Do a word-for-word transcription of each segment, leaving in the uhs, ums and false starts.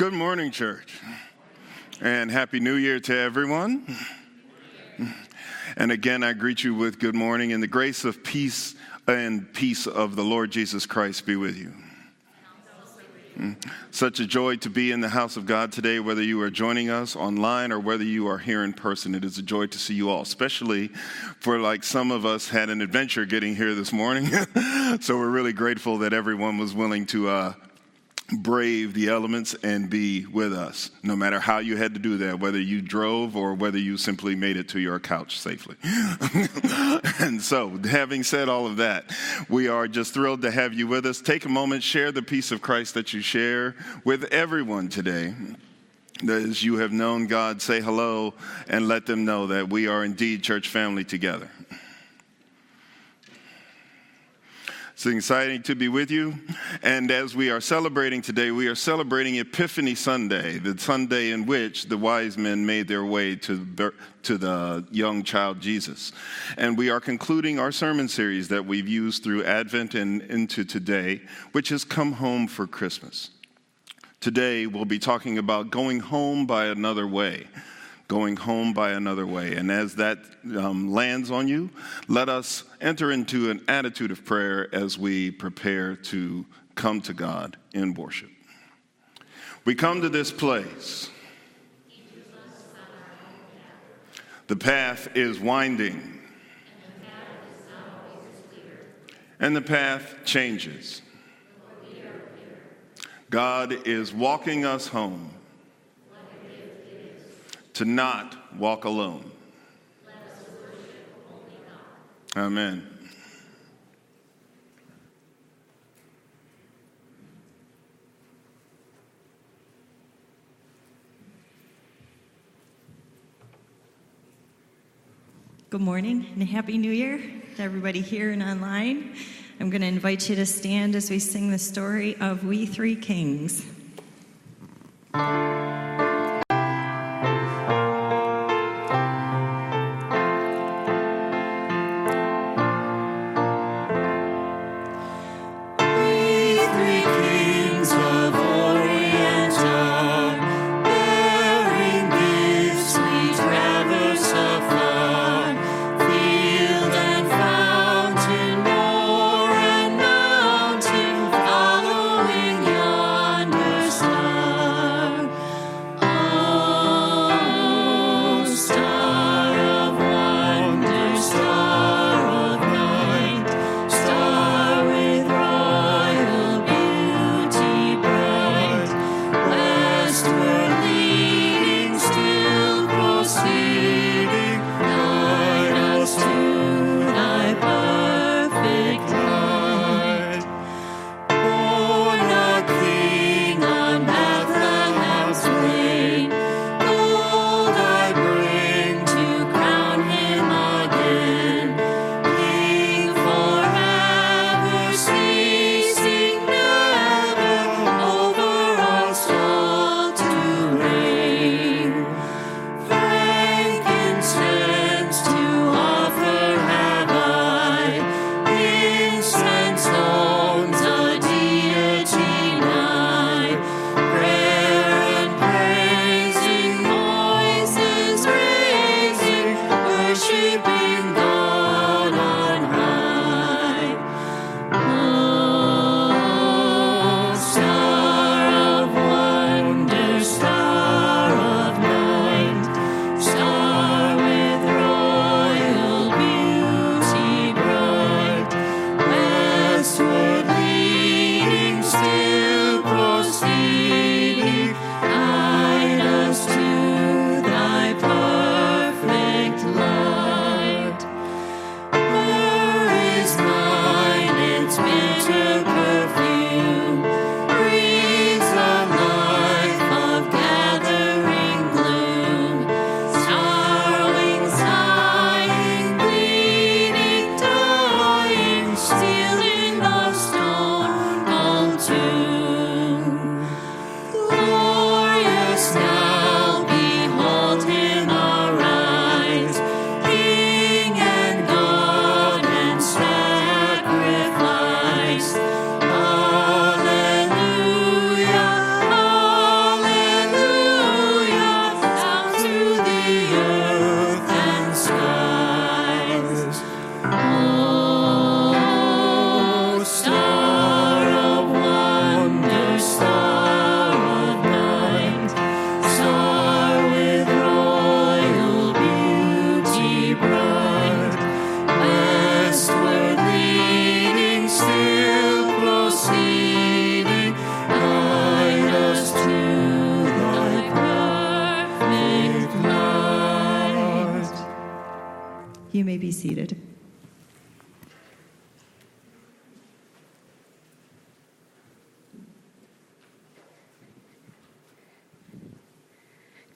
Good morning, church, and Happy New Year to everyone. And again, I greet you with good morning, and the grace of peace and peace of the Lord Jesus Christ be with you. Such a joy to be in the house of God today, whether you are joining us online or whether you are here in person. It is a joy to see you all, especially for like some of us had an adventure getting here this morning. So we're really grateful that everyone was willing to uh, brave the elements and be with us, no matter how you had to do that, whether you drove or whether you simply made it to your couch safely. And so, having said all of that, we are just thrilled to have you with us. Take a moment, share the peace of Christ that you share with everyone today. As you have known God, say hello and let them know that we are indeed church family together. It's exciting to be with you, and as we are celebrating today, we are celebrating Epiphany Sunday, the Sunday in which the wise men made their way to, to the young child Jesus. And we are concluding our sermon series that we've used through Advent and into today, which is Come Home for Christmas. Today, we'll be talking about going home by another way. Going home by another way. And as that um, lands on you, let us enter into an attitude of prayer as we prepare to come to God in worship. We come to this place. The path is winding. And the path changes. God is walking us home. To not walk alone. Let us worship only God. Amen. Good morning and Happy New Year to everybody here and online. I'm going to invite you to stand as we sing the story of We Three Kings.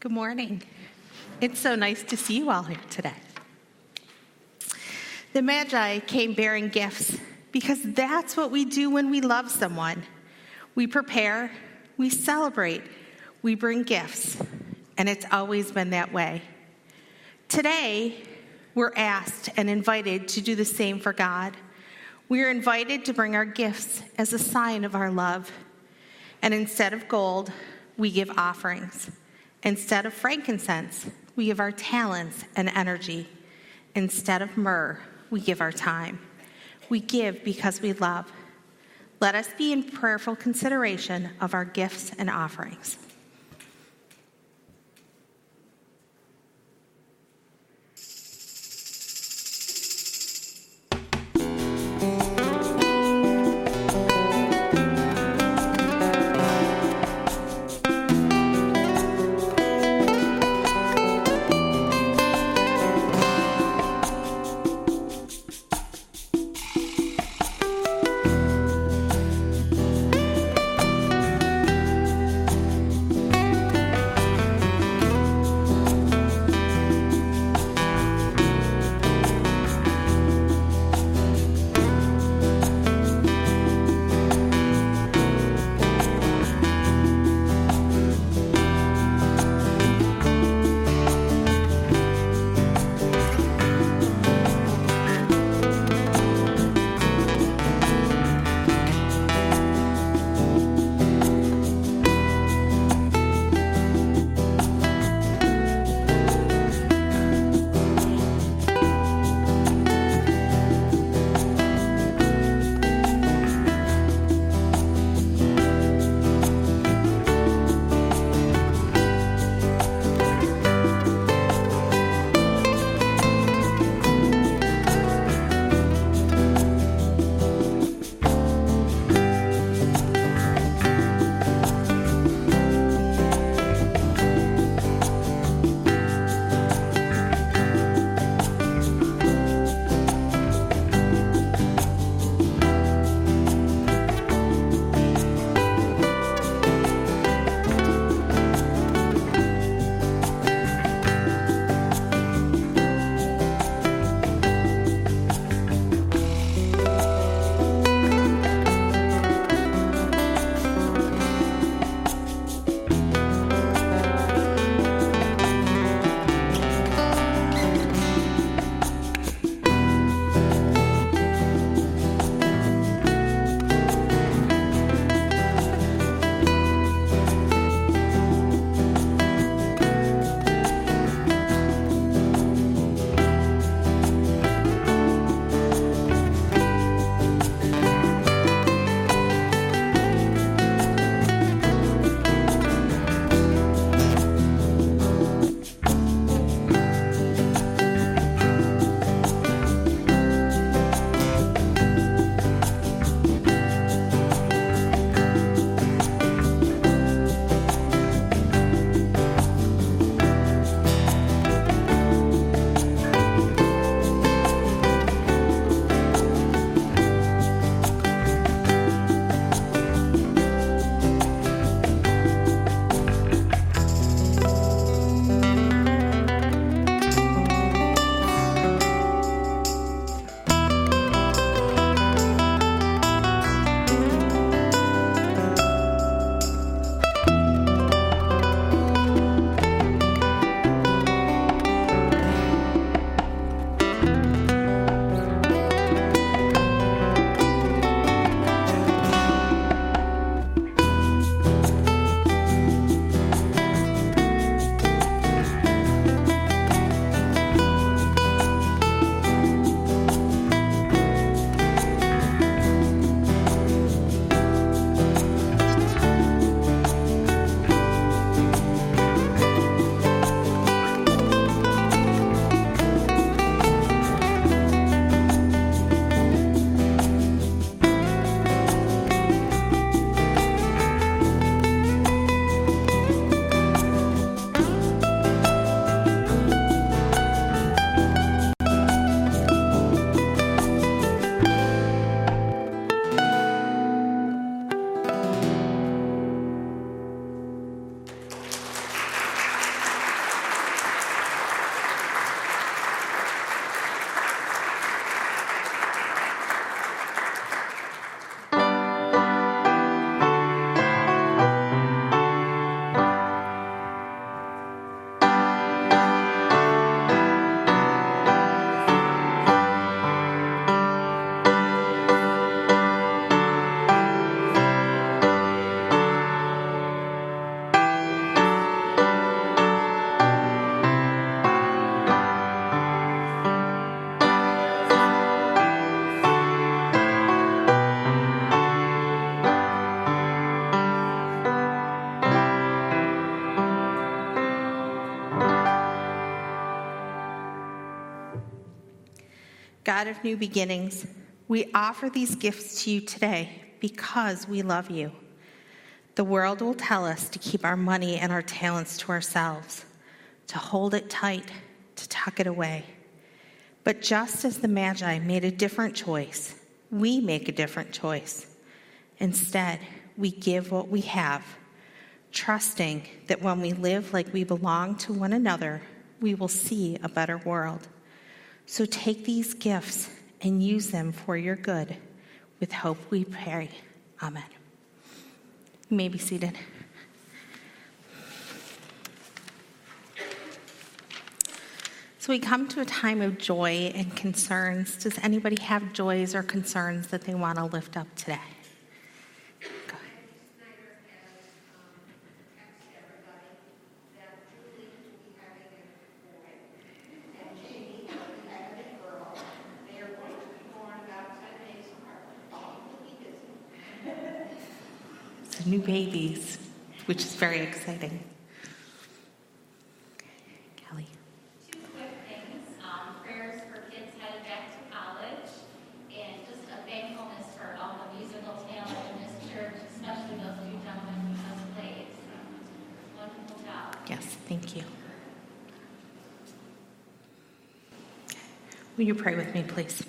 Good morning. It's so nice to see you all here today. The Magi came bearing gifts because that's what we do when we love someone. We prepare, we celebrate, we bring gifts, and it's always been that way. Today, we're asked and invited to do the same for God. We are invited to bring our gifts as a sign of our love. And instead of gold, we give offerings. Instead of frankincense, we give our talents and energy. Instead of myrrh, we give our time. We give because we love. Let us be in prayerful consideration of our gifts and offerings. God of new beginnings, we offer these gifts to you today because we love you. The world will tell us to keep our money and our talents to ourselves, to hold it tight, to tuck it away. But just as the Magi made a different choice, we make a different choice. Instead, we give what we have, trusting that when we live like we belong to one another, we will see a better world. So take these gifts and use them for your good. With hope we pray. Amen. You may be seated. So we come to a time of joy and concerns. Does anybody have joys or concerns that they want to lift up today? Go ahead. So new babies, which is very exciting. Will you pray with me, please?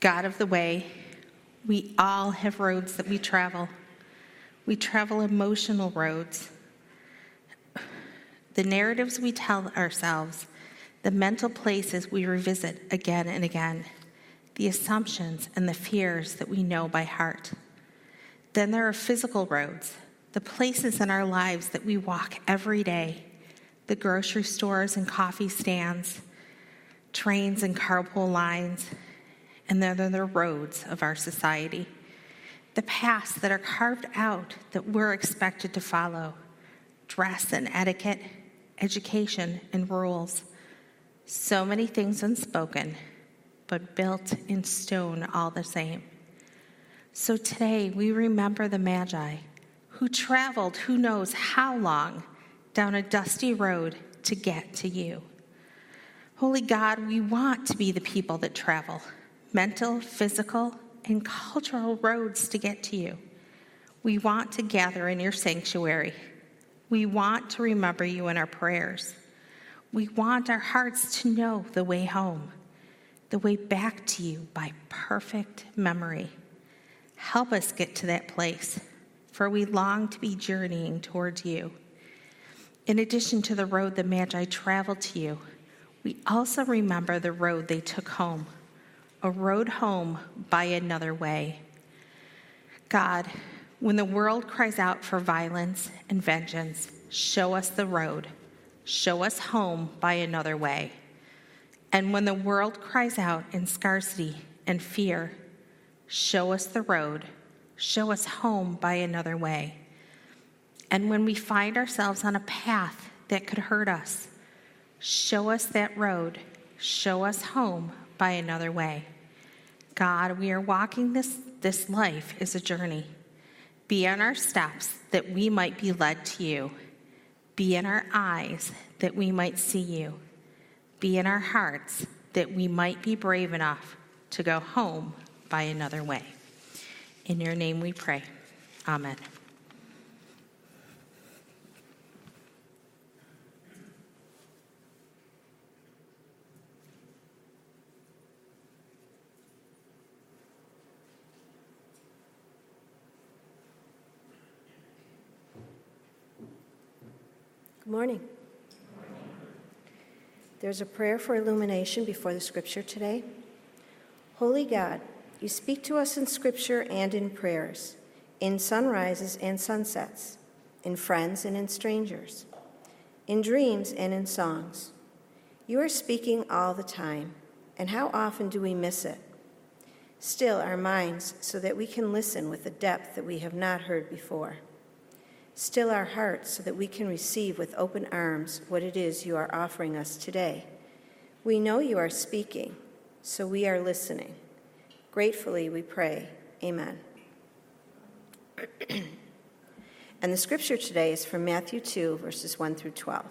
God of the way, we all have roads that we travel. We travel emotional roads. The narratives we tell ourselves, the mental places we revisit again and again, the assumptions and the fears that we know by heart. Then there are physical roads, the places in our lives that we walk every day. The grocery stores and coffee stands, trains and carpool lines, and then there are the roads of our society. The paths that are carved out that we're expected to follow, dress and etiquette, education and rules. So many things unspoken, but built in stone all the same. So today we remember the Magi who traveled who knows how long down a dusty road to get to you. Holy God, we want to be the people that travel mental, physical, and cultural roads to get to you. We want to gather in your sanctuary. We want to remember you in our prayers. We want our hearts to know the way home, the way back to you by perfect memory. Help us get to that place, for we long to be journeying towards you. In addition to the road the Magi traveled to you, we also remember the road they took home, a road home by another way. God, when the world cries out for violence and vengeance, show us the road. Show us home by another way. And when the world cries out in scarcity and fear, show us the road. Show us home by another way. And when we find ourselves on a path that could hurt us, show us that road. Show us home by another way. God, we are walking this, this life as a journey. Be in our steps that we might be led to you. Be in our eyes that we might see you. Be in our hearts that we might be brave enough to go home by another way. In your name we pray. Amen. Good morning. Good morning. There's a prayer for illumination before the scripture today. Holy God, you speak to us in scripture and in prayers, in sunrises and sunsets, in friends and in strangers, in dreams and in songs. You are speaking all the time, and how often do we miss it? Still our minds so that we can listen with a depth that we have not heard before. Still our hearts so that we can receive with open arms what it is you are offering us today. We know you are speaking, so we are listening. Gratefully we pray, amen. And the scripture today is from Matthew two, verses one through twelve.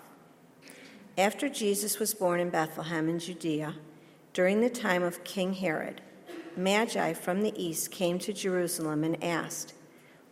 after Jesus was born in Bethlehem in Judea, during the time of King Herod, Magi from the east came to Jerusalem and asked,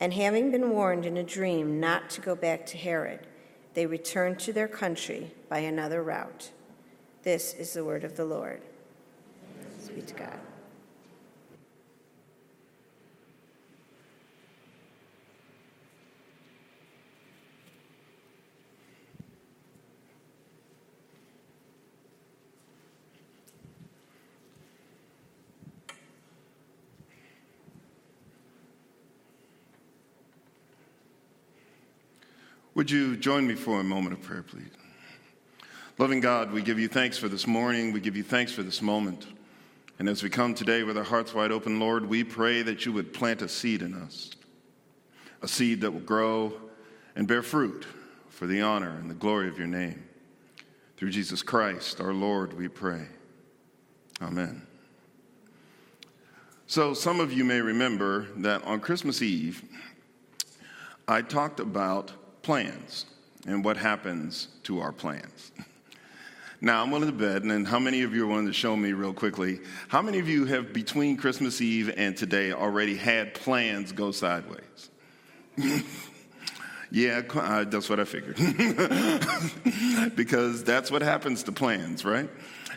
And having been warned in a dream not to go back to Herod, they returned to their country by another route. This is the word of the Lord. Thanks be to God. Would you join me for a moment of prayer, please? Loving God, we give you thanks for this morning. We give you thanks for this moment. And as we come today with our hearts wide open, Lord, we pray that you would plant a seed in us, a seed that will grow and bear fruit for the honor and the glory of your name. Through Jesus Christ, our Lord, we pray. Amen. So some of you may remember that on Christmas Eve, I talked about plans and what happens to our plans. Now, I'm willing to bet, and how many of you are willing to show me real quickly, how many of you have between Christmas Eve and today already had plans go sideways? Yeah, uh, that's what I figured. Because that's what happens to plans, right?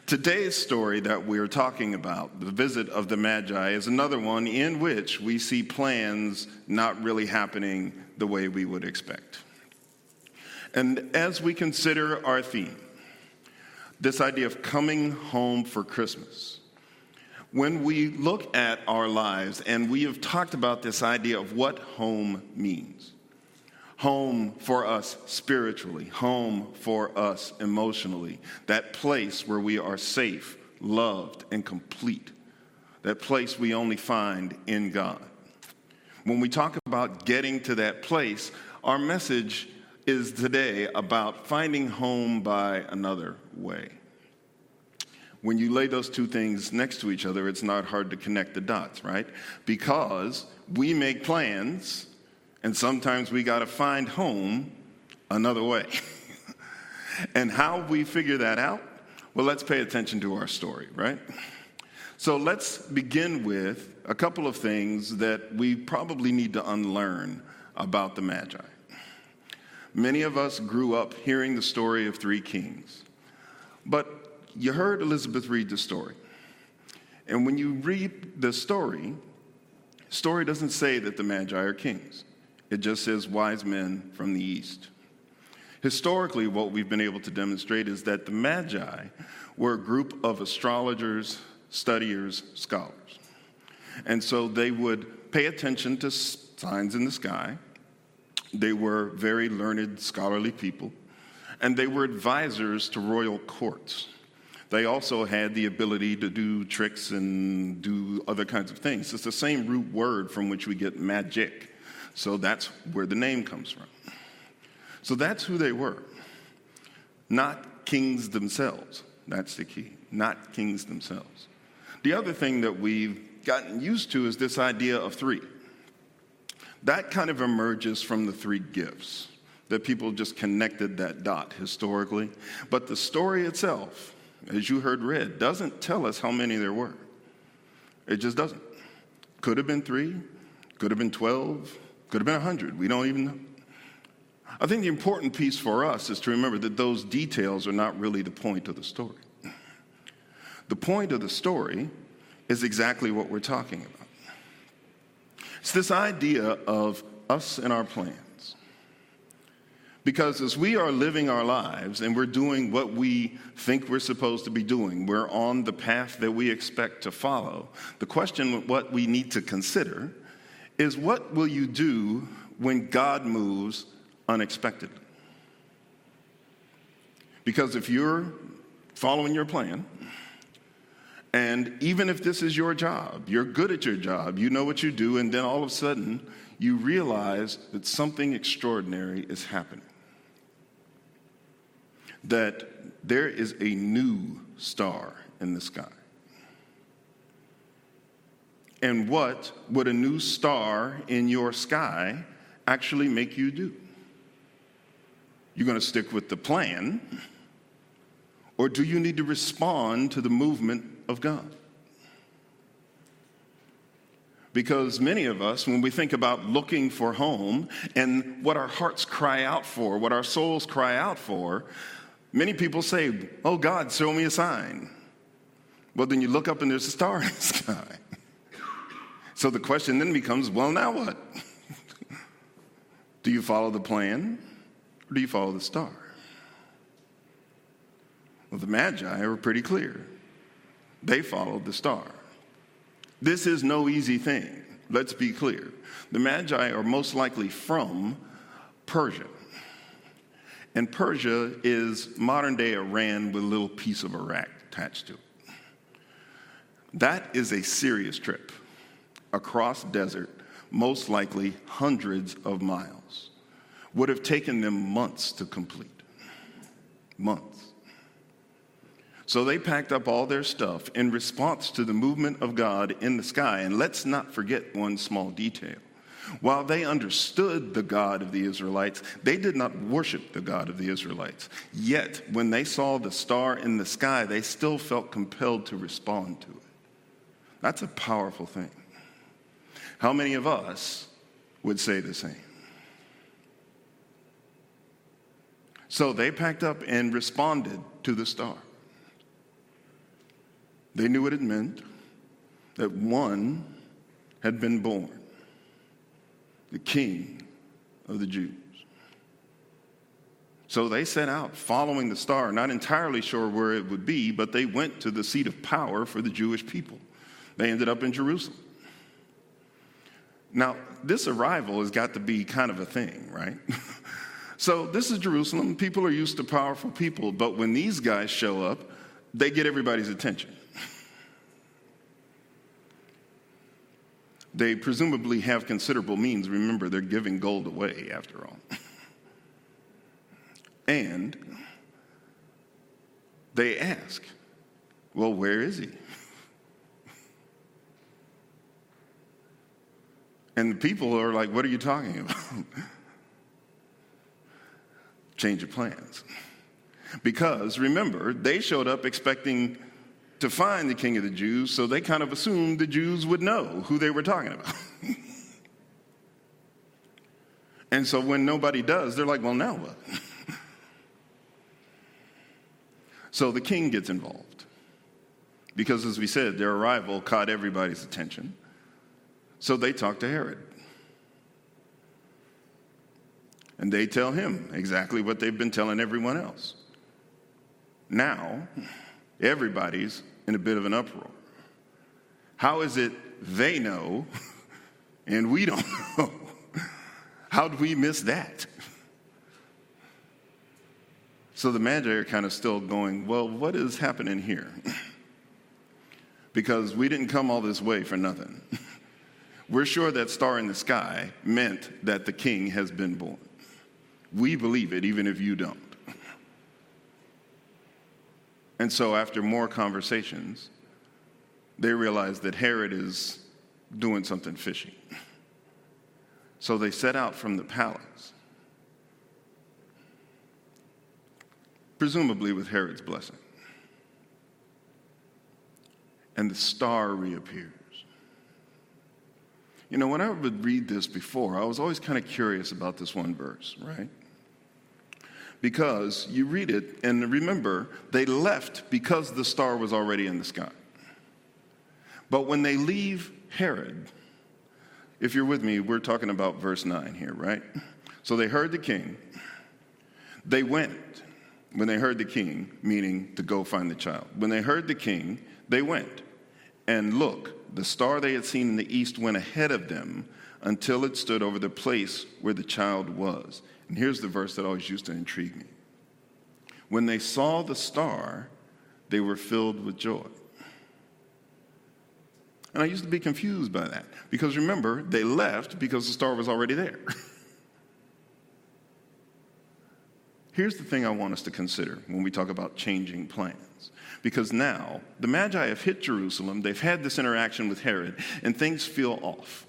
Today's story that we're talking about, the visit of the Magi, is another one in which we see plans not really happening the way we would expect. And as we consider our theme, this idea of coming home for Christmas, when we look at our lives, and we have talked about this idea of what home means, home for us spiritually, home for us emotionally, that place where we are safe, loved, and complete, that place we only find in God. When we talk about getting to that place, our message is today about finding home by another way. When you lay those two things next to each other, it's not hard to connect the dots, right? Because we make plans, and sometimes we got to find home another way. And how we figure that out? Well, let's pay attention to our story, right? So let's begin with a couple of things that we probably need to unlearn about the Magi. Many of us grew up hearing the story of three kings. But you heard Elizabeth read the story. And when you read the story, story doesn't say that the Magi are kings. It just says wise men from the east. Historically, what we've been able to demonstrate is that the Magi were a group of astrologers, studiers, scholars. And so they would pay attention to signs in the sky. They were very learned, scholarly people, and they were advisors to royal courts. They also had the ability to do tricks and do other kinds of things. It's the same root word from which we get magic, so that's where the name comes from. So that's who they were, not kings themselves. That's the key, not kings themselves. The other thing that we've gotten used to is this idea of three. That kind of emerges from the three gifts, that people just connected that dot historically. But the story itself, as you heard read, doesn't tell us how many there were. It just doesn't. Could have been three, could have been twelve, could have been one hundred. We don't even know. I think the important piece for us is to remember that those details are not really the point of the story. The point of the story is exactly what we're talking about. It's this idea of us and our plans. Because as we are living our lives and we're doing what we think we're supposed to be doing, we're on the path that we expect to follow, the question of what we need to consider is, what will you do when God moves unexpectedly? Because if you're following your plan, and even if this is your job, you're good at your job, you know what you do, and then all of a sudden you realize that something extraordinary is happening. That there is a new star in the sky. And what would a new star in your sky actually make you do? You're going to stick with the plan, or do you need to respond to the movement of God? Because many of us, when we think about looking for home and what our hearts cry out for, what our souls cry out for, many people say, "Oh God, show me a sign." Well, then you look up and there's a star in the sky. So the question then becomes, well, now what? Do you follow the plan or do you follow the star? Well, the Magi were pretty clear. They followed the star. This is no easy thing. Let's be clear. The Magi are most likely from Persia. And Persia is modern-day Iran with a little piece of Iraq attached to it. That is a serious trip across desert, most likely hundreds of miles. Would have taken them months to complete. Months. So they packed up all their stuff in response to the movement of God in the sky. And let's not forget one small detail. While they understood the God of the Israelites, they did not worship the God of the Israelites. Yet, when they saw the star in the sky, they still felt compelled to respond to it. That's a powerful thing. How many of us would say the same? So they packed up and responded to the star. They knew what it meant, that one had been born, the King of the Jews. So they set out following the star, not entirely sure where it would be, but they went to the seat of power for the Jewish people. They ended up in Jerusalem. Now, this arrival has got to be kind of a thing, right? So this is Jerusalem. People are used to powerful people, but when these guys show up, they get everybody's attention. They presumably have considerable means. Remember, they're giving gold away, after all. And they ask, well, where is he? And the people are like, what are you talking about? Change of plans. Because, remember, they showed up expecting to find the King of the Jews, so they kind of assumed the Jews would know who they were talking about. And so when nobody does, they're like, well, now what? So the king gets involved. Because, as we said, their arrival caught everybody's attention. So they talk to Herod. And they tell him exactly what they've been telling everyone else. Now, everybody's in a bit of an uproar. How is it they know and we don't know? How did we miss that? So the Magi are kind of still going, well, what is happening here? Because we didn't come all this way for nothing. We're sure that star in the sky meant that the king has been born. We believe it, even if you don't. And so after more conversations, they realize that Herod is doing something fishy. So they set out from the palace, presumably with Herod's blessing. And the star reappears. You know, when I would read this before, I was always kind of curious about this one verse, right? Because you read it, and remember, they left because the star was already in the sky. But when they leave Herod, if you're with me, we're talking about verse nine here, right? So they heard the king. They went. When they heard the king, meaning to go find the child. When they heard the king, they went. And look, the star they had seen in the east went ahead of them until it stood over the place where the child was. And here's the verse that always used to intrigue me. When they saw the star, they were filled with joy. And I used to be confused by that. Because remember, they left because the star was already there. Here's the thing I want us to consider when we talk about changing plans. Because now, the Magi have hit Jerusalem, they've had this interaction with Herod, and things feel off.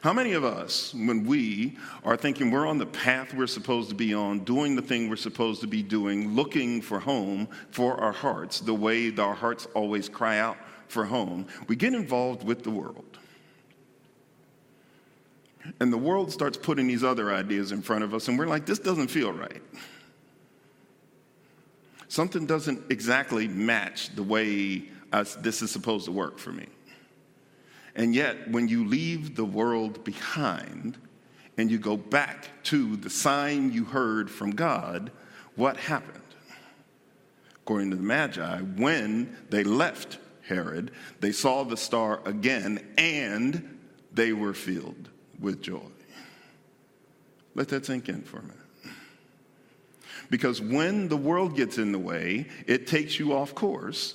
How many of us, when we are thinking we're on the path we're supposed to be on, doing the thing we're supposed to be doing, looking for home for our hearts, the way our hearts always cry out for home, we get involved with the world. And the world starts putting these other ideas in front of us, and we're like, this doesn't feel right. Something doesn't exactly match the way I, this is supposed to work for me. And yet, when you leave the world behind and you go back to the sign you heard from God, what happened? According to the Magi, when they left Herod, they saw the star again and they were filled with joy. Let that sink in for a minute. Because when the world gets in the way, it takes you off course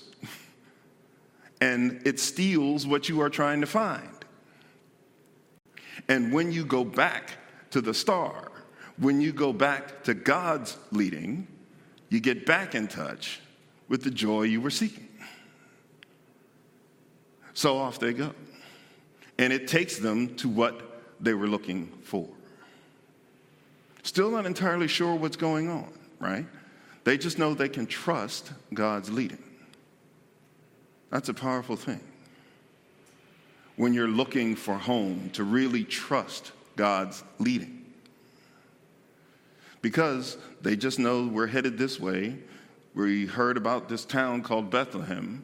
and it steals what you are trying to find. And when you go back to the star, when you go back to God's leading, you get back in touch with the joy you were seeking. So off they go. And it takes them to what they were looking for. Still not entirely sure what's going on. Right? They just know they can trust God's leading. That's a powerful thing. When you're looking for home, to really trust God's leading. Because they just know we're headed this way. We heard about this town called Bethlehem,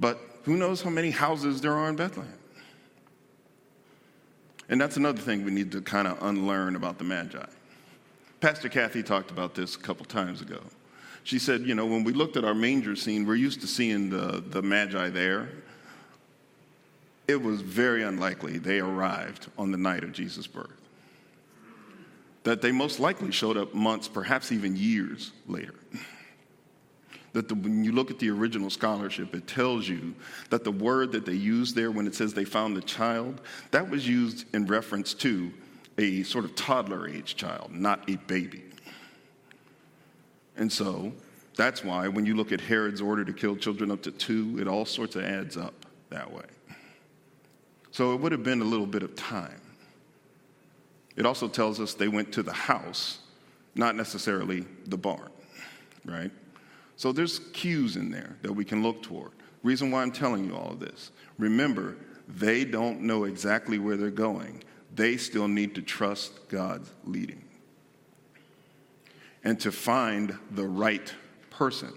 but who knows how many houses there are in Bethlehem? And that's another thing we need to kind of unlearn about the Magi. Pastor Kathy talked about this a couple times ago. She said, you know, when we looked at our manger scene, we're used to seeing the, the Magi there. It was very unlikely they arrived on the night of Jesus' birth. That they most likely showed up months, perhaps even years later. That the, when you look at the original scholarship, it tells you that the word that they used there when it says they found the child, that was used in reference to a sort of toddler-age child, not a baby. And so that's why when you look at Herod's order to kill children up to two, it all sorts of adds up that way. So it would have been a little bit of time. It also tells us they went to the house, not necessarily the barn, right? So there's cues in there that we can look toward. Reason why I'm telling you all of this. Remember, they don't know exactly where they're going. They still need to trust God's leading. And to find the right person,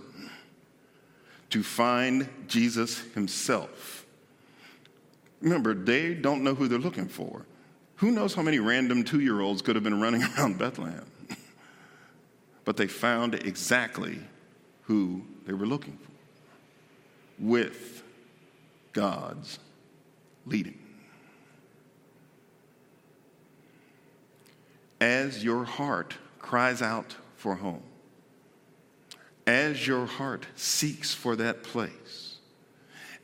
to find Jesus himself. Remember, they don't know who they're looking for. Who knows how many random two-year-olds could have been running around Bethlehem? But they found exactly who they were looking for, with God's leading. As your heart cries out for home, as your heart seeks for that place,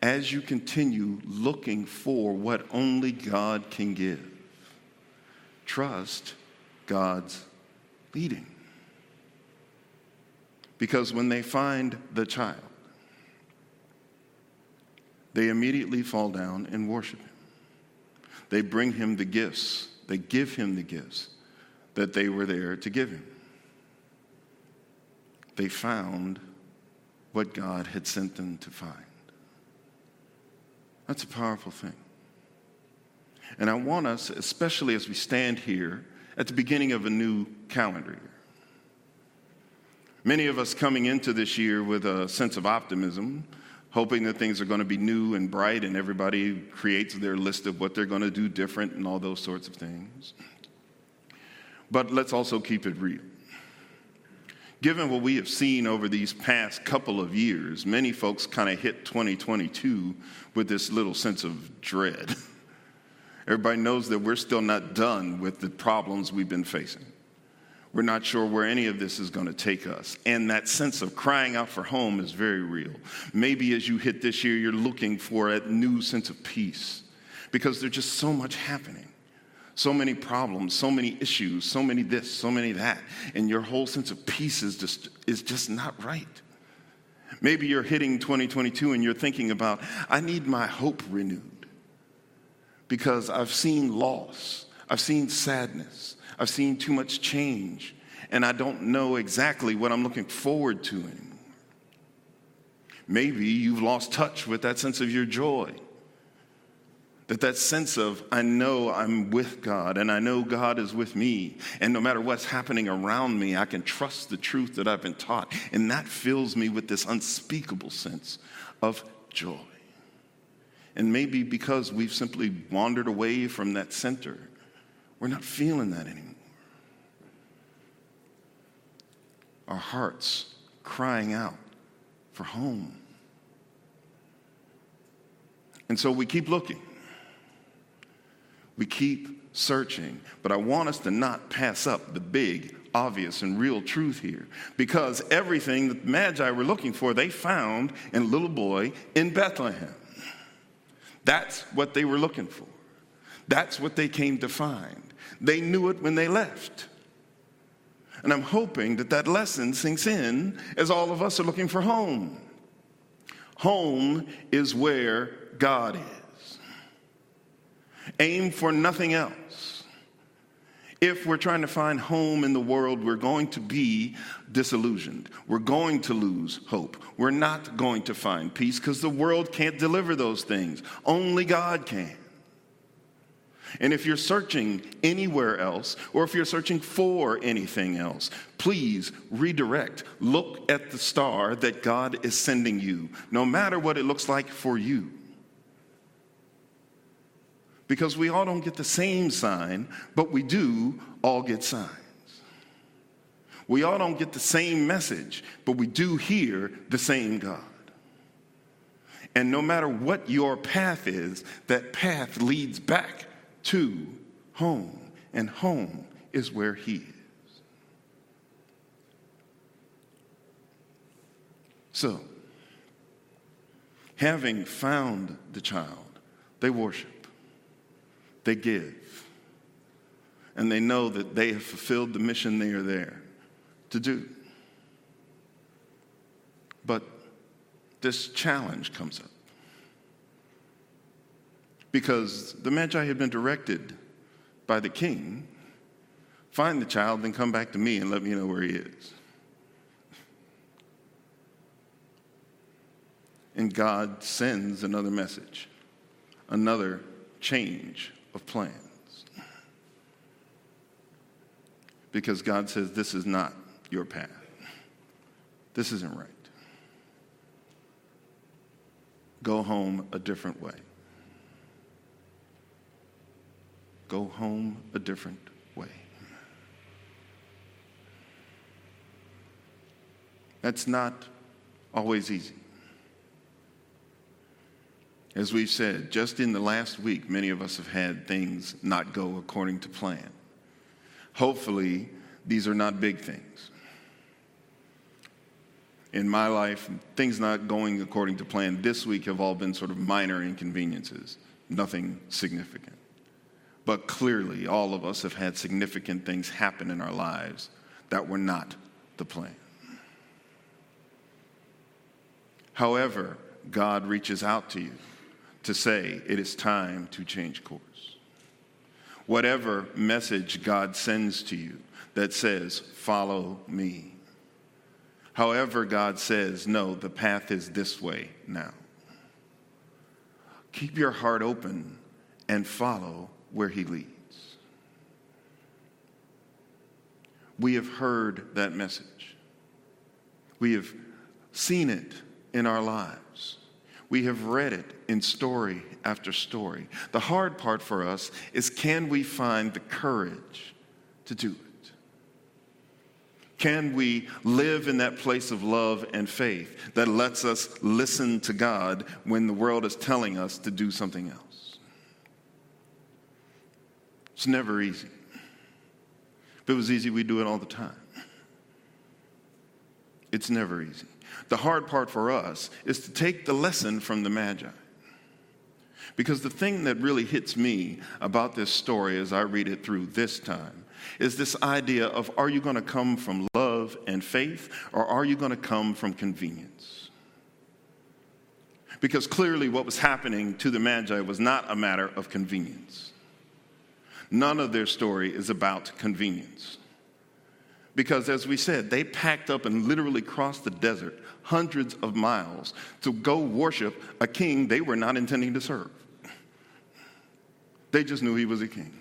as you continue looking for what only God can give, trust God's leading. Because when they find the child, they immediately fall down and worship him. They bring him the gifts. They give him the gifts that they were there to give him. They found what God had sent them to find. That's a powerful thing. And I want us, especially as we stand here at the beginning of a new calendar year. Many of us coming into this year with a sense of optimism, hoping that things are going to be new and bright and everybody creates their list of what they're going to do different and all those sorts of things. But let's also keep it real. Given what we have seen over these past couple of years, many folks kind of hit twenty twenty-two with this little sense of dread. Everybody knows that we're still not done with the problems we've been facing. We're not sure where any of this is going to take us. And that sense of crying out for home is very real. Maybe as you hit this year, you're looking for a new sense of peace because there's just so much happening. So many problems, so many issues, so many this, so many that. And your whole sense of peace is just, is just not right. Maybe you're hitting twenty twenty-two and you're thinking about, I need my hope renewed because I've seen loss. I've seen sadness. I've seen too much change, and I don't know exactly what I'm looking forward to anymore. Maybe you've lost touch with that sense of your joy, that that sense of, I know I'm with God, and I know God is with me, and no matter what's happening around me, I can trust the truth that I've been taught, and that fills me with this unspeakable sense of joy. And maybe because we've simply wandered away from that center, we're not feeling that anymore. Our hearts crying out for home. And so we keep looking. We keep searching. But I want us to not pass up the big, obvious, and real truth here. Because everything that the Magi were looking for, they found in a little boy in Bethlehem. That's what they were looking for. That's what they came to find. They knew it when they left. And I'm hoping that that lesson sinks in as all of us are looking for home. Home is where God is. Aim for nothing else. If we're trying to find home in the world, we're going to be disillusioned. We're going to lose hope. We're not going to find peace because the world can't deliver those things. Only God can. And if you're searching anywhere else, or if you're searching for anything else, please redirect. Look at the star that God is sending you, no matter what it looks like for you. Because we all don't get the same sign, but we do all get signs. We all don't get the same message, but we do hear the same God. And no matter what your path is, that path leads back to home, and home is where he is. So, having found the child, they worship, they give, and they know that they have fulfilled the mission they are there to do. But this challenge comes up. Because the Magi had been directed by the king, find the child, then come back to me and let me know where he is. And God sends another message, another change of plans. Because God says, this is not your path. This isn't right. Go home a different way. Go home a different way. That's not always easy. As we've said, just in the last week, many of us have had things not go according to plan. Hopefully, these are not big things. In my life, things not going according to plan this week have all been sort of minor inconveniences, nothing significant. But clearly, all of us have had significant things happen in our lives that were not the plan. However, God reaches out to you to say it is time to change course. Whatever message God sends to you that says, follow me. However, God says, no, the path is this way now. Keep your heart open and follow where he leads. We have heard that message. We have seen it in our lives. We have read it in story after story. The hard part for us is, can we find the courage to do it? Can we live in that place of love and faith that lets us listen to God when the world is telling us to do something else? It's never easy. If it was easy, we'd do it all the time. It's never easy. The hard part for us is to take the lesson from the Magi. Because the thing that really hits me about this story as I read it through this time is this idea of, are you going to come from love and faith, or are you going to come from convenience? Because clearly what was happening to the Magi was not a matter of convenience. None of their story is about convenience. Because as we said, they packed up and literally crossed the desert hundreds of miles to go worship a king they were not intending to serve. They just knew he was a king.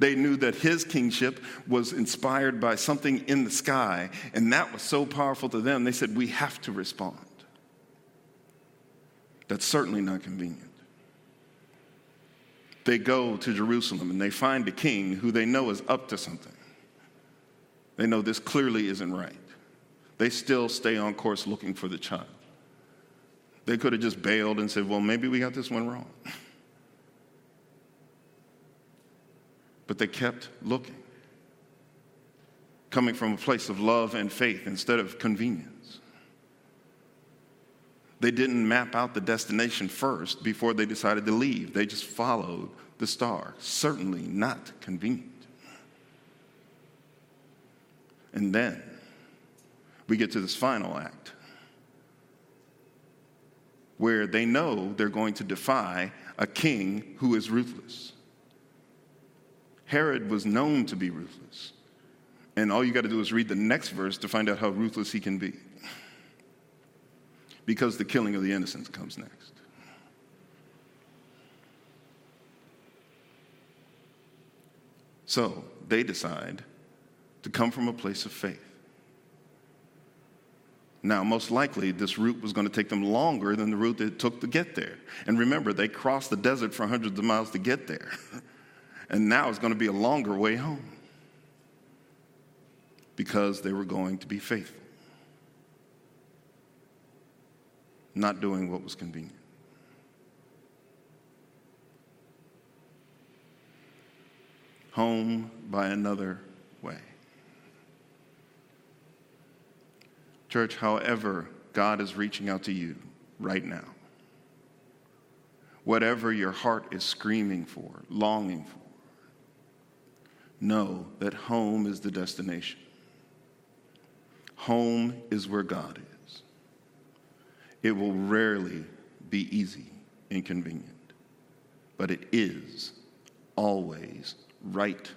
They knew that his kingship was inspired by something in the sky, and that was so powerful to them, they said, we have to respond. That's certainly not convenient. They go to Jerusalem, and they find a king who they know is up to something. They know this clearly isn't right. They still stay on course looking for the child. They could have just bailed and said, well, maybe we got this one wrong. But they kept looking, coming from a place of love and faith instead of convenience. They didn't map out the destination first before they decided to leave. They just followed the star. Certainly not convenient. And then we get to this final act where they know they're going to defy a king who is ruthless. Herod was known to be ruthless. And all you got to do is read the next verse to find out how ruthless he can be. Because the killing of the innocents comes next. So they decide to come from a place of faith. Now, most likely, this route was going to take them longer than the route that it took to get there. And remember, they crossed the desert for hundreds of miles to get there. And now it's going to be a longer way home because they were going to be faithful, not doing what was convenient. Home by another way. Church, however God is reaching out to you right now, whatever your heart is screaming for, longing for, know that home is the destination. Home is where God is. It will rarely be easy and convenient, but it is always right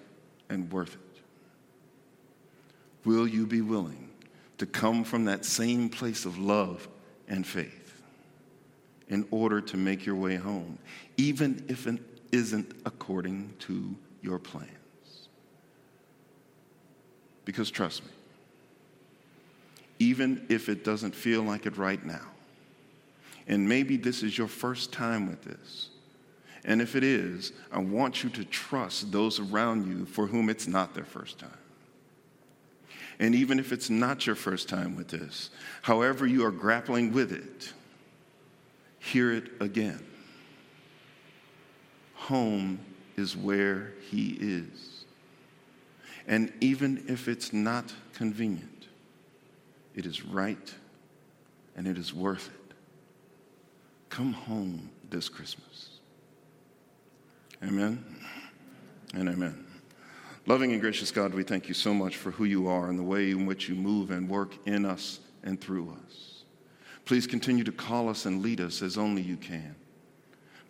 and worth it. Will you be willing to come from that same place of love and faith in order to make your way home, even if it isn't according to your plans? Because trust me, even if it doesn't feel like it right now, and maybe this is your first time with this, and if it is, I want you to trust those around you for whom it's not their first time. And even if it's not your first time with this, however you are grappling with it, hear it again. Home is where he is. And even if it's not convenient, it is right and it is worth it. Come home this Christmas. Amen and amen. Loving and gracious God, we thank you so much for who you are and the way in which you move and work in us and through us. Please continue to call us and lead us as only you can.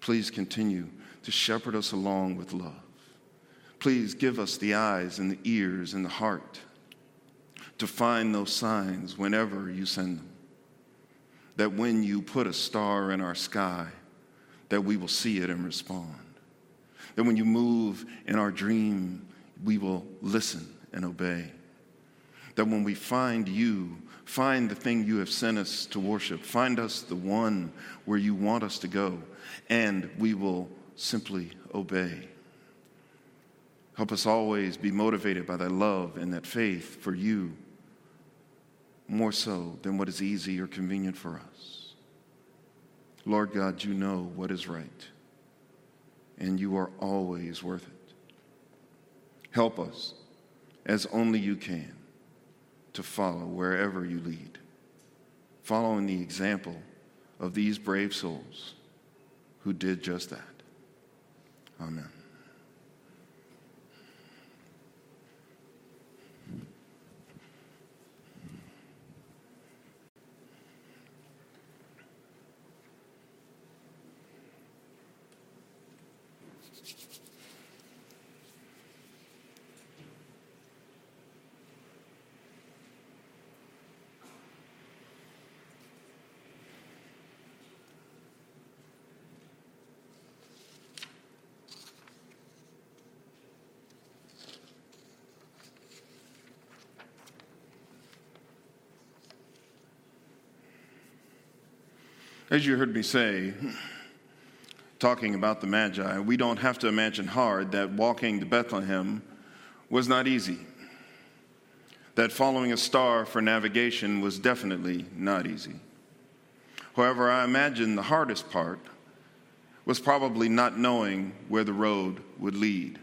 Please continue to shepherd us along with love. Please give us the eyes and the ears and the heart to find those signs whenever you send them. That when you put a star in our sky, that we will see it and respond. That when you move in our dream, we will listen and obey. That when we find you, find the thing you have sent us to worship. Find us the one where you want us to go, and we will simply obey. Help us always be motivated by that love and that faith for you, more so than what is easy or convenient for us. Lord God, you know what is right, and you are always worth it. Help us, as only you can, to follow wherever you lead, following the example of these brave souls who did just that. Amen. As you heard me say, talking about the Magi, we don't have to imagine hard that walking to Bethlehem was not easy. That following a star for navigation was definitely not easy. However, I imagine the hardest part was probably not knowing where the road would lead.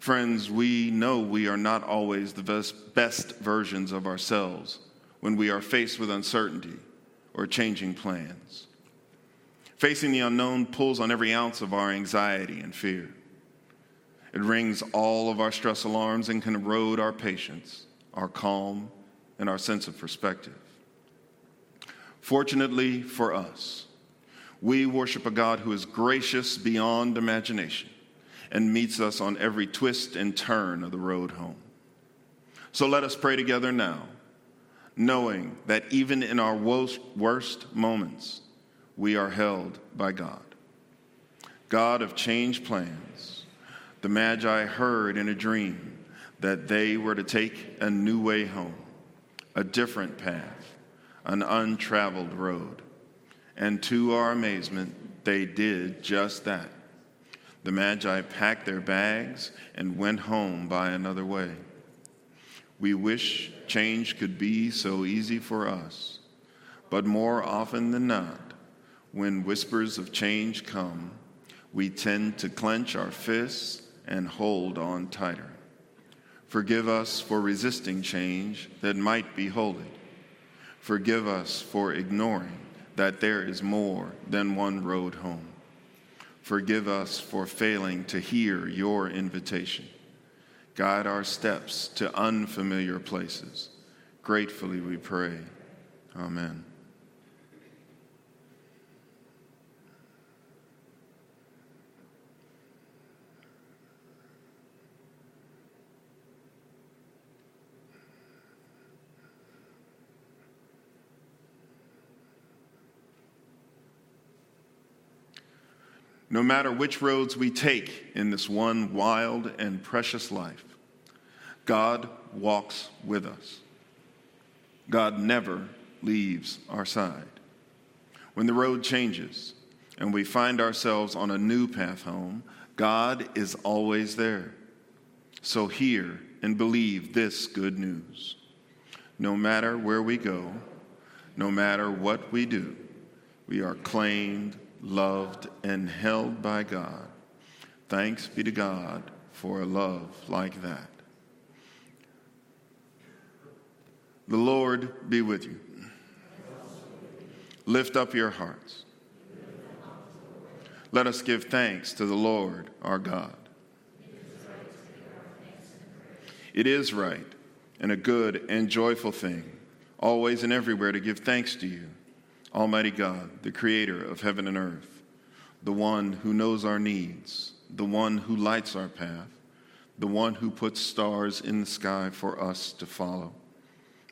Friends, we know we are not always the best, best versions of ourselves when we are faced with uncertainty or changing plans. Facing the unknown pulls on every ounce of our anxiety and fear. It rings all of our stress alarms and can erode our patience, our calm, and our sense of perspective. Fortunately for us, we worship a God who is gracious beyond imagination and meets us on every twist and turn of the road home. So let us pray together now, knowing that even in our worst moments, we are held by God. God of changed plans, the Magi heard in a dream that they were to take a new way home, a different path, an untraveled road. And to our amazement, they did just that. The Magi packed their bags and went home by another way. We wish change could be so easy for us, but more often than not, when whispers of change come, we tend to clench our fists and hold on tighter. Forgive us for resisting change that might be holy. Forgive us for ignoring that there is more than one road home. Forgive us for failing to hear your invitation. Guide our steps to unfamiliar places. Gratefully we pray. Amen. No matter which roads we take in this one wild and precious life, God walks with us. God never leaves our side. When the road changes and we find ourselves on a new path home, God is always there. So hear and believe this good news. No matter where we go, no matter what we do, we are claimed, loved, and held by God. Thanks be to God for a love like that. The Lord be with you. Lift up your hearts. Let us give thanks to the Lord our God. It is right and a good and joyful thing, always and everywhere to give thanks to you, Almighty God, the creator of heaven and earth, the one who knows our needs, the one who lights our path, the one who puts stars in the sky for us to follow,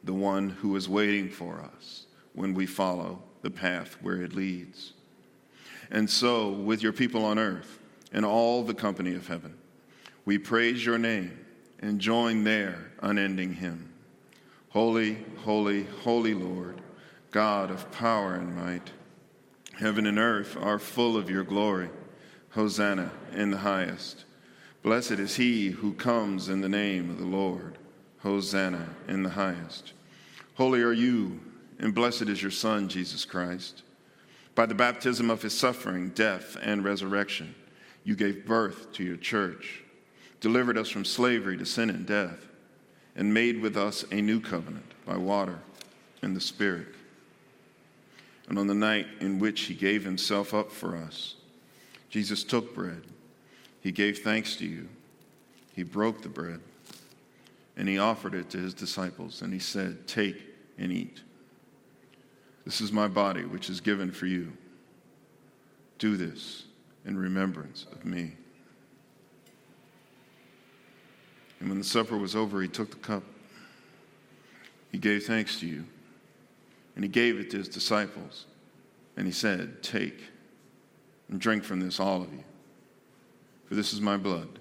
the one who is waiting for us when we follow the path where it leads. And so, with your people on earth and all the company of heaven, we praise your name and join their unending hymn. Holy, holy, holy Lord, God of power and might, heaven and earth are full of your glory. Hosanna in the highest. Blessed is he who comes in the name of the Lord. Hosanna in the highest. Holy are you, and blessed is your Son, Jesus Christ. By the baptism of his suffering, death, and resurrection, you gave birth to your church, delivered us from slavery to sin and death, and made with us a new covenant by water and the Spirit. And on the night in which he gave himself up for us, Jesus took bread. He gave thanks to you. He broke the bread, and he offered it to his disciples, and he said, "Take and eat. This is my body, which is given for you. Do this in remembrance of me." And when the supper was over, he took the cup. He gave thanks to you, and he gave it to his disciples, and he said, "Take and drink from this, all of you, for this is my blood,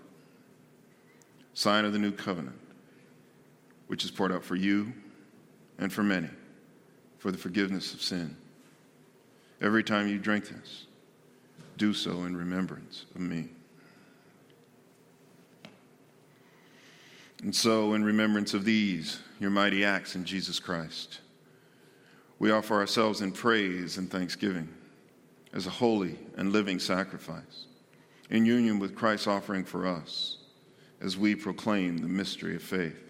sign of the new covenant, which is poured out for you and for many, for the forgiveness of sin. Every time you drink this, do so in remembrance of me." And so, in remembrance of these, your mighty acts in Jesus Christ, we offer ourselves in praise and thanksgiving as a holy and living sacrifice, in union with Christ's offering for us, as we proclaim the mystery of faith.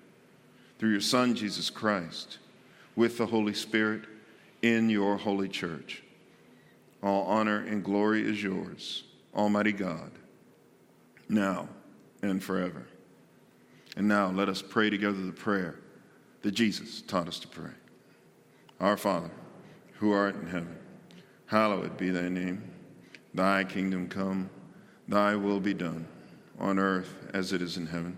Through your Son, Jesus Christ, with the Holy Spirit, in your holy church. All honor and glory is yours, Almighty God, now and forever. And now let us pray together the prayer that Jesus taught us to pray. Our Father, who art in heaven, hallowed be thy name. Thy kingdom come, thy will be done, on earth as it is in heaven.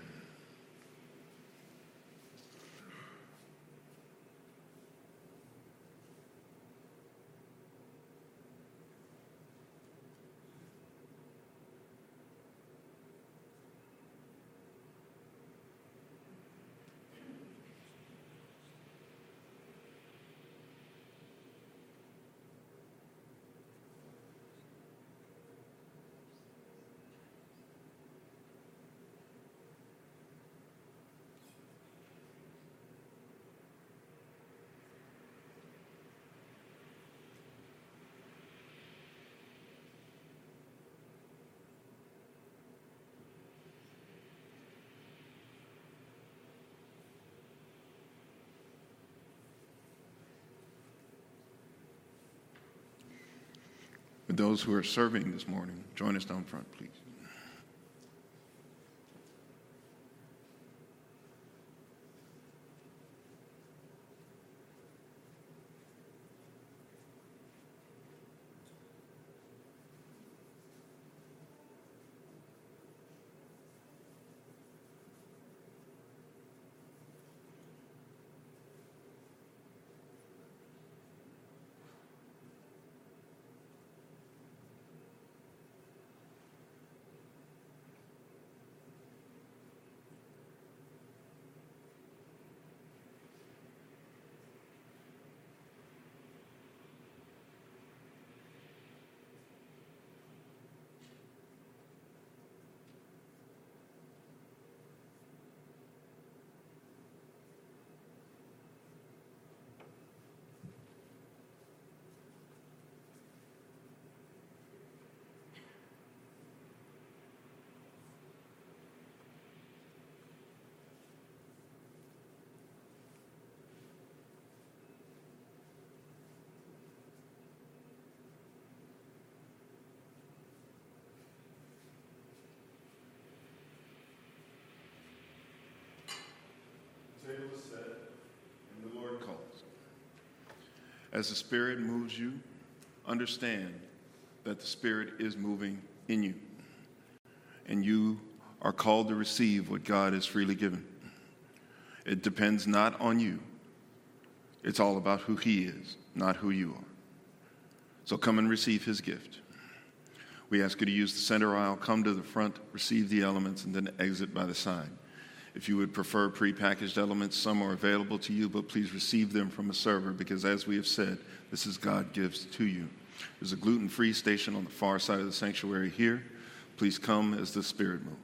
For those who are serving this morning, join us down front, please. As the Spirit moves you, understand that the Spirit is moving in you, and you are called to receive what God has freely given. It depends not on you. It's all about who He is, not who you are. So come and receive His gift. We ask you to use the center aisle, come to the front, receive the elements, and then exit by the side. If you would prefer prepackaged elements, some are available to you, but please receive them from a server, because as we have said, this is God gives to you. There's a gluten-free station on the far side of the sanctuary here. Please come as the Spirit moves.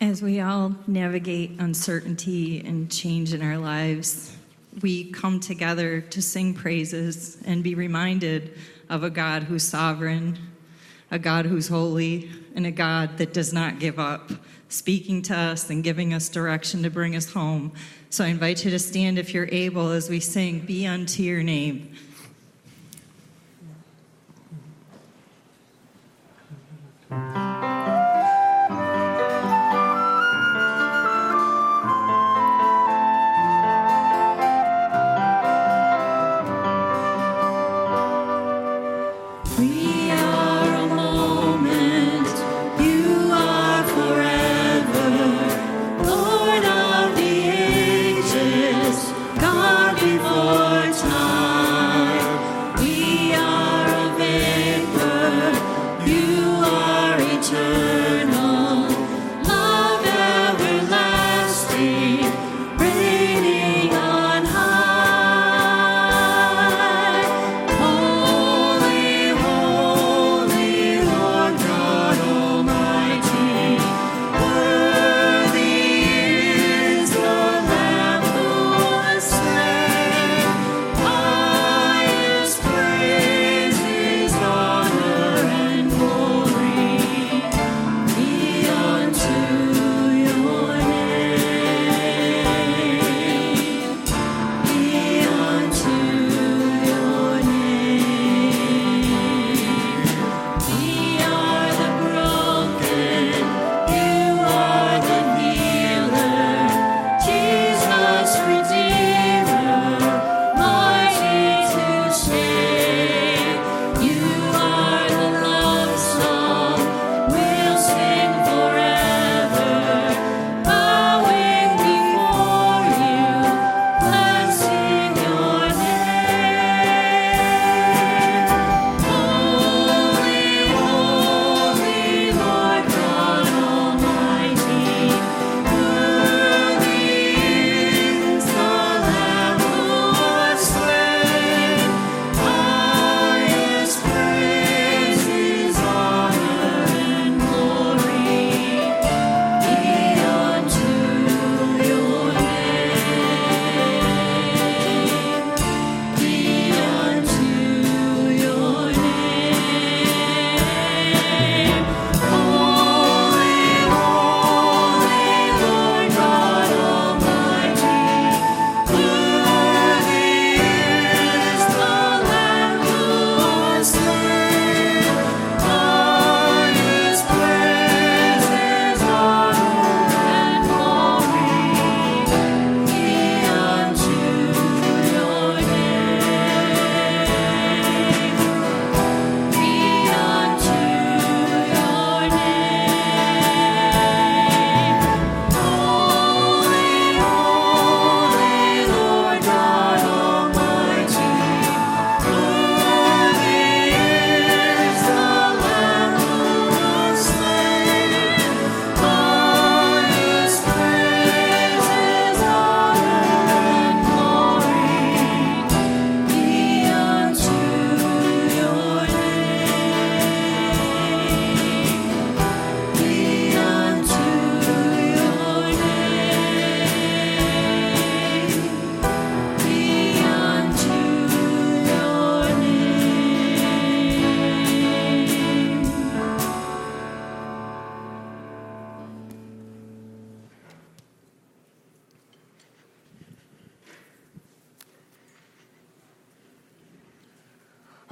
As we all navigate uncertainty and change in our lives, we come together to sing praises and be reminded of a God who's sovereign, a God who's holy, and a God that does not give up, speaking to us and giving us direction to bring us home. So I invite you to stand if you're able as we sing, "Be Unto Your Name." Before time.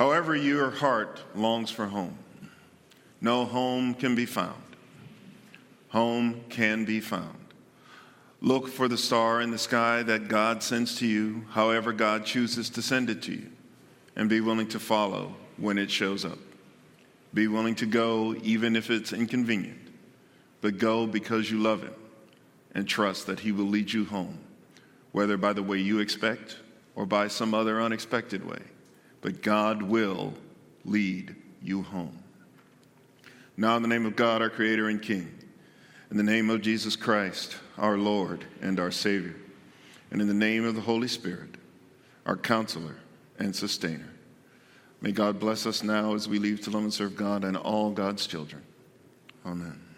However, your heart longs for home. No home can be found. Home can be found. Look for the star in the sky that God sends to you, however God chooses to send it to you, and be willing to follow when it shows up. Be willing to go even if it's inconvenient, but go because you love him and trust that he will lead you home, whether by the way you expect or by some other unexpected way, but God will lead you home. Now in the name of God, our Creator and King, in the name of Jesus Christ, our Lord and our Savior, and in the name of the Holy Spirit, our Counselor and Sustainer, may God bless us now as we leave to love and serve God and all God's children. Amen.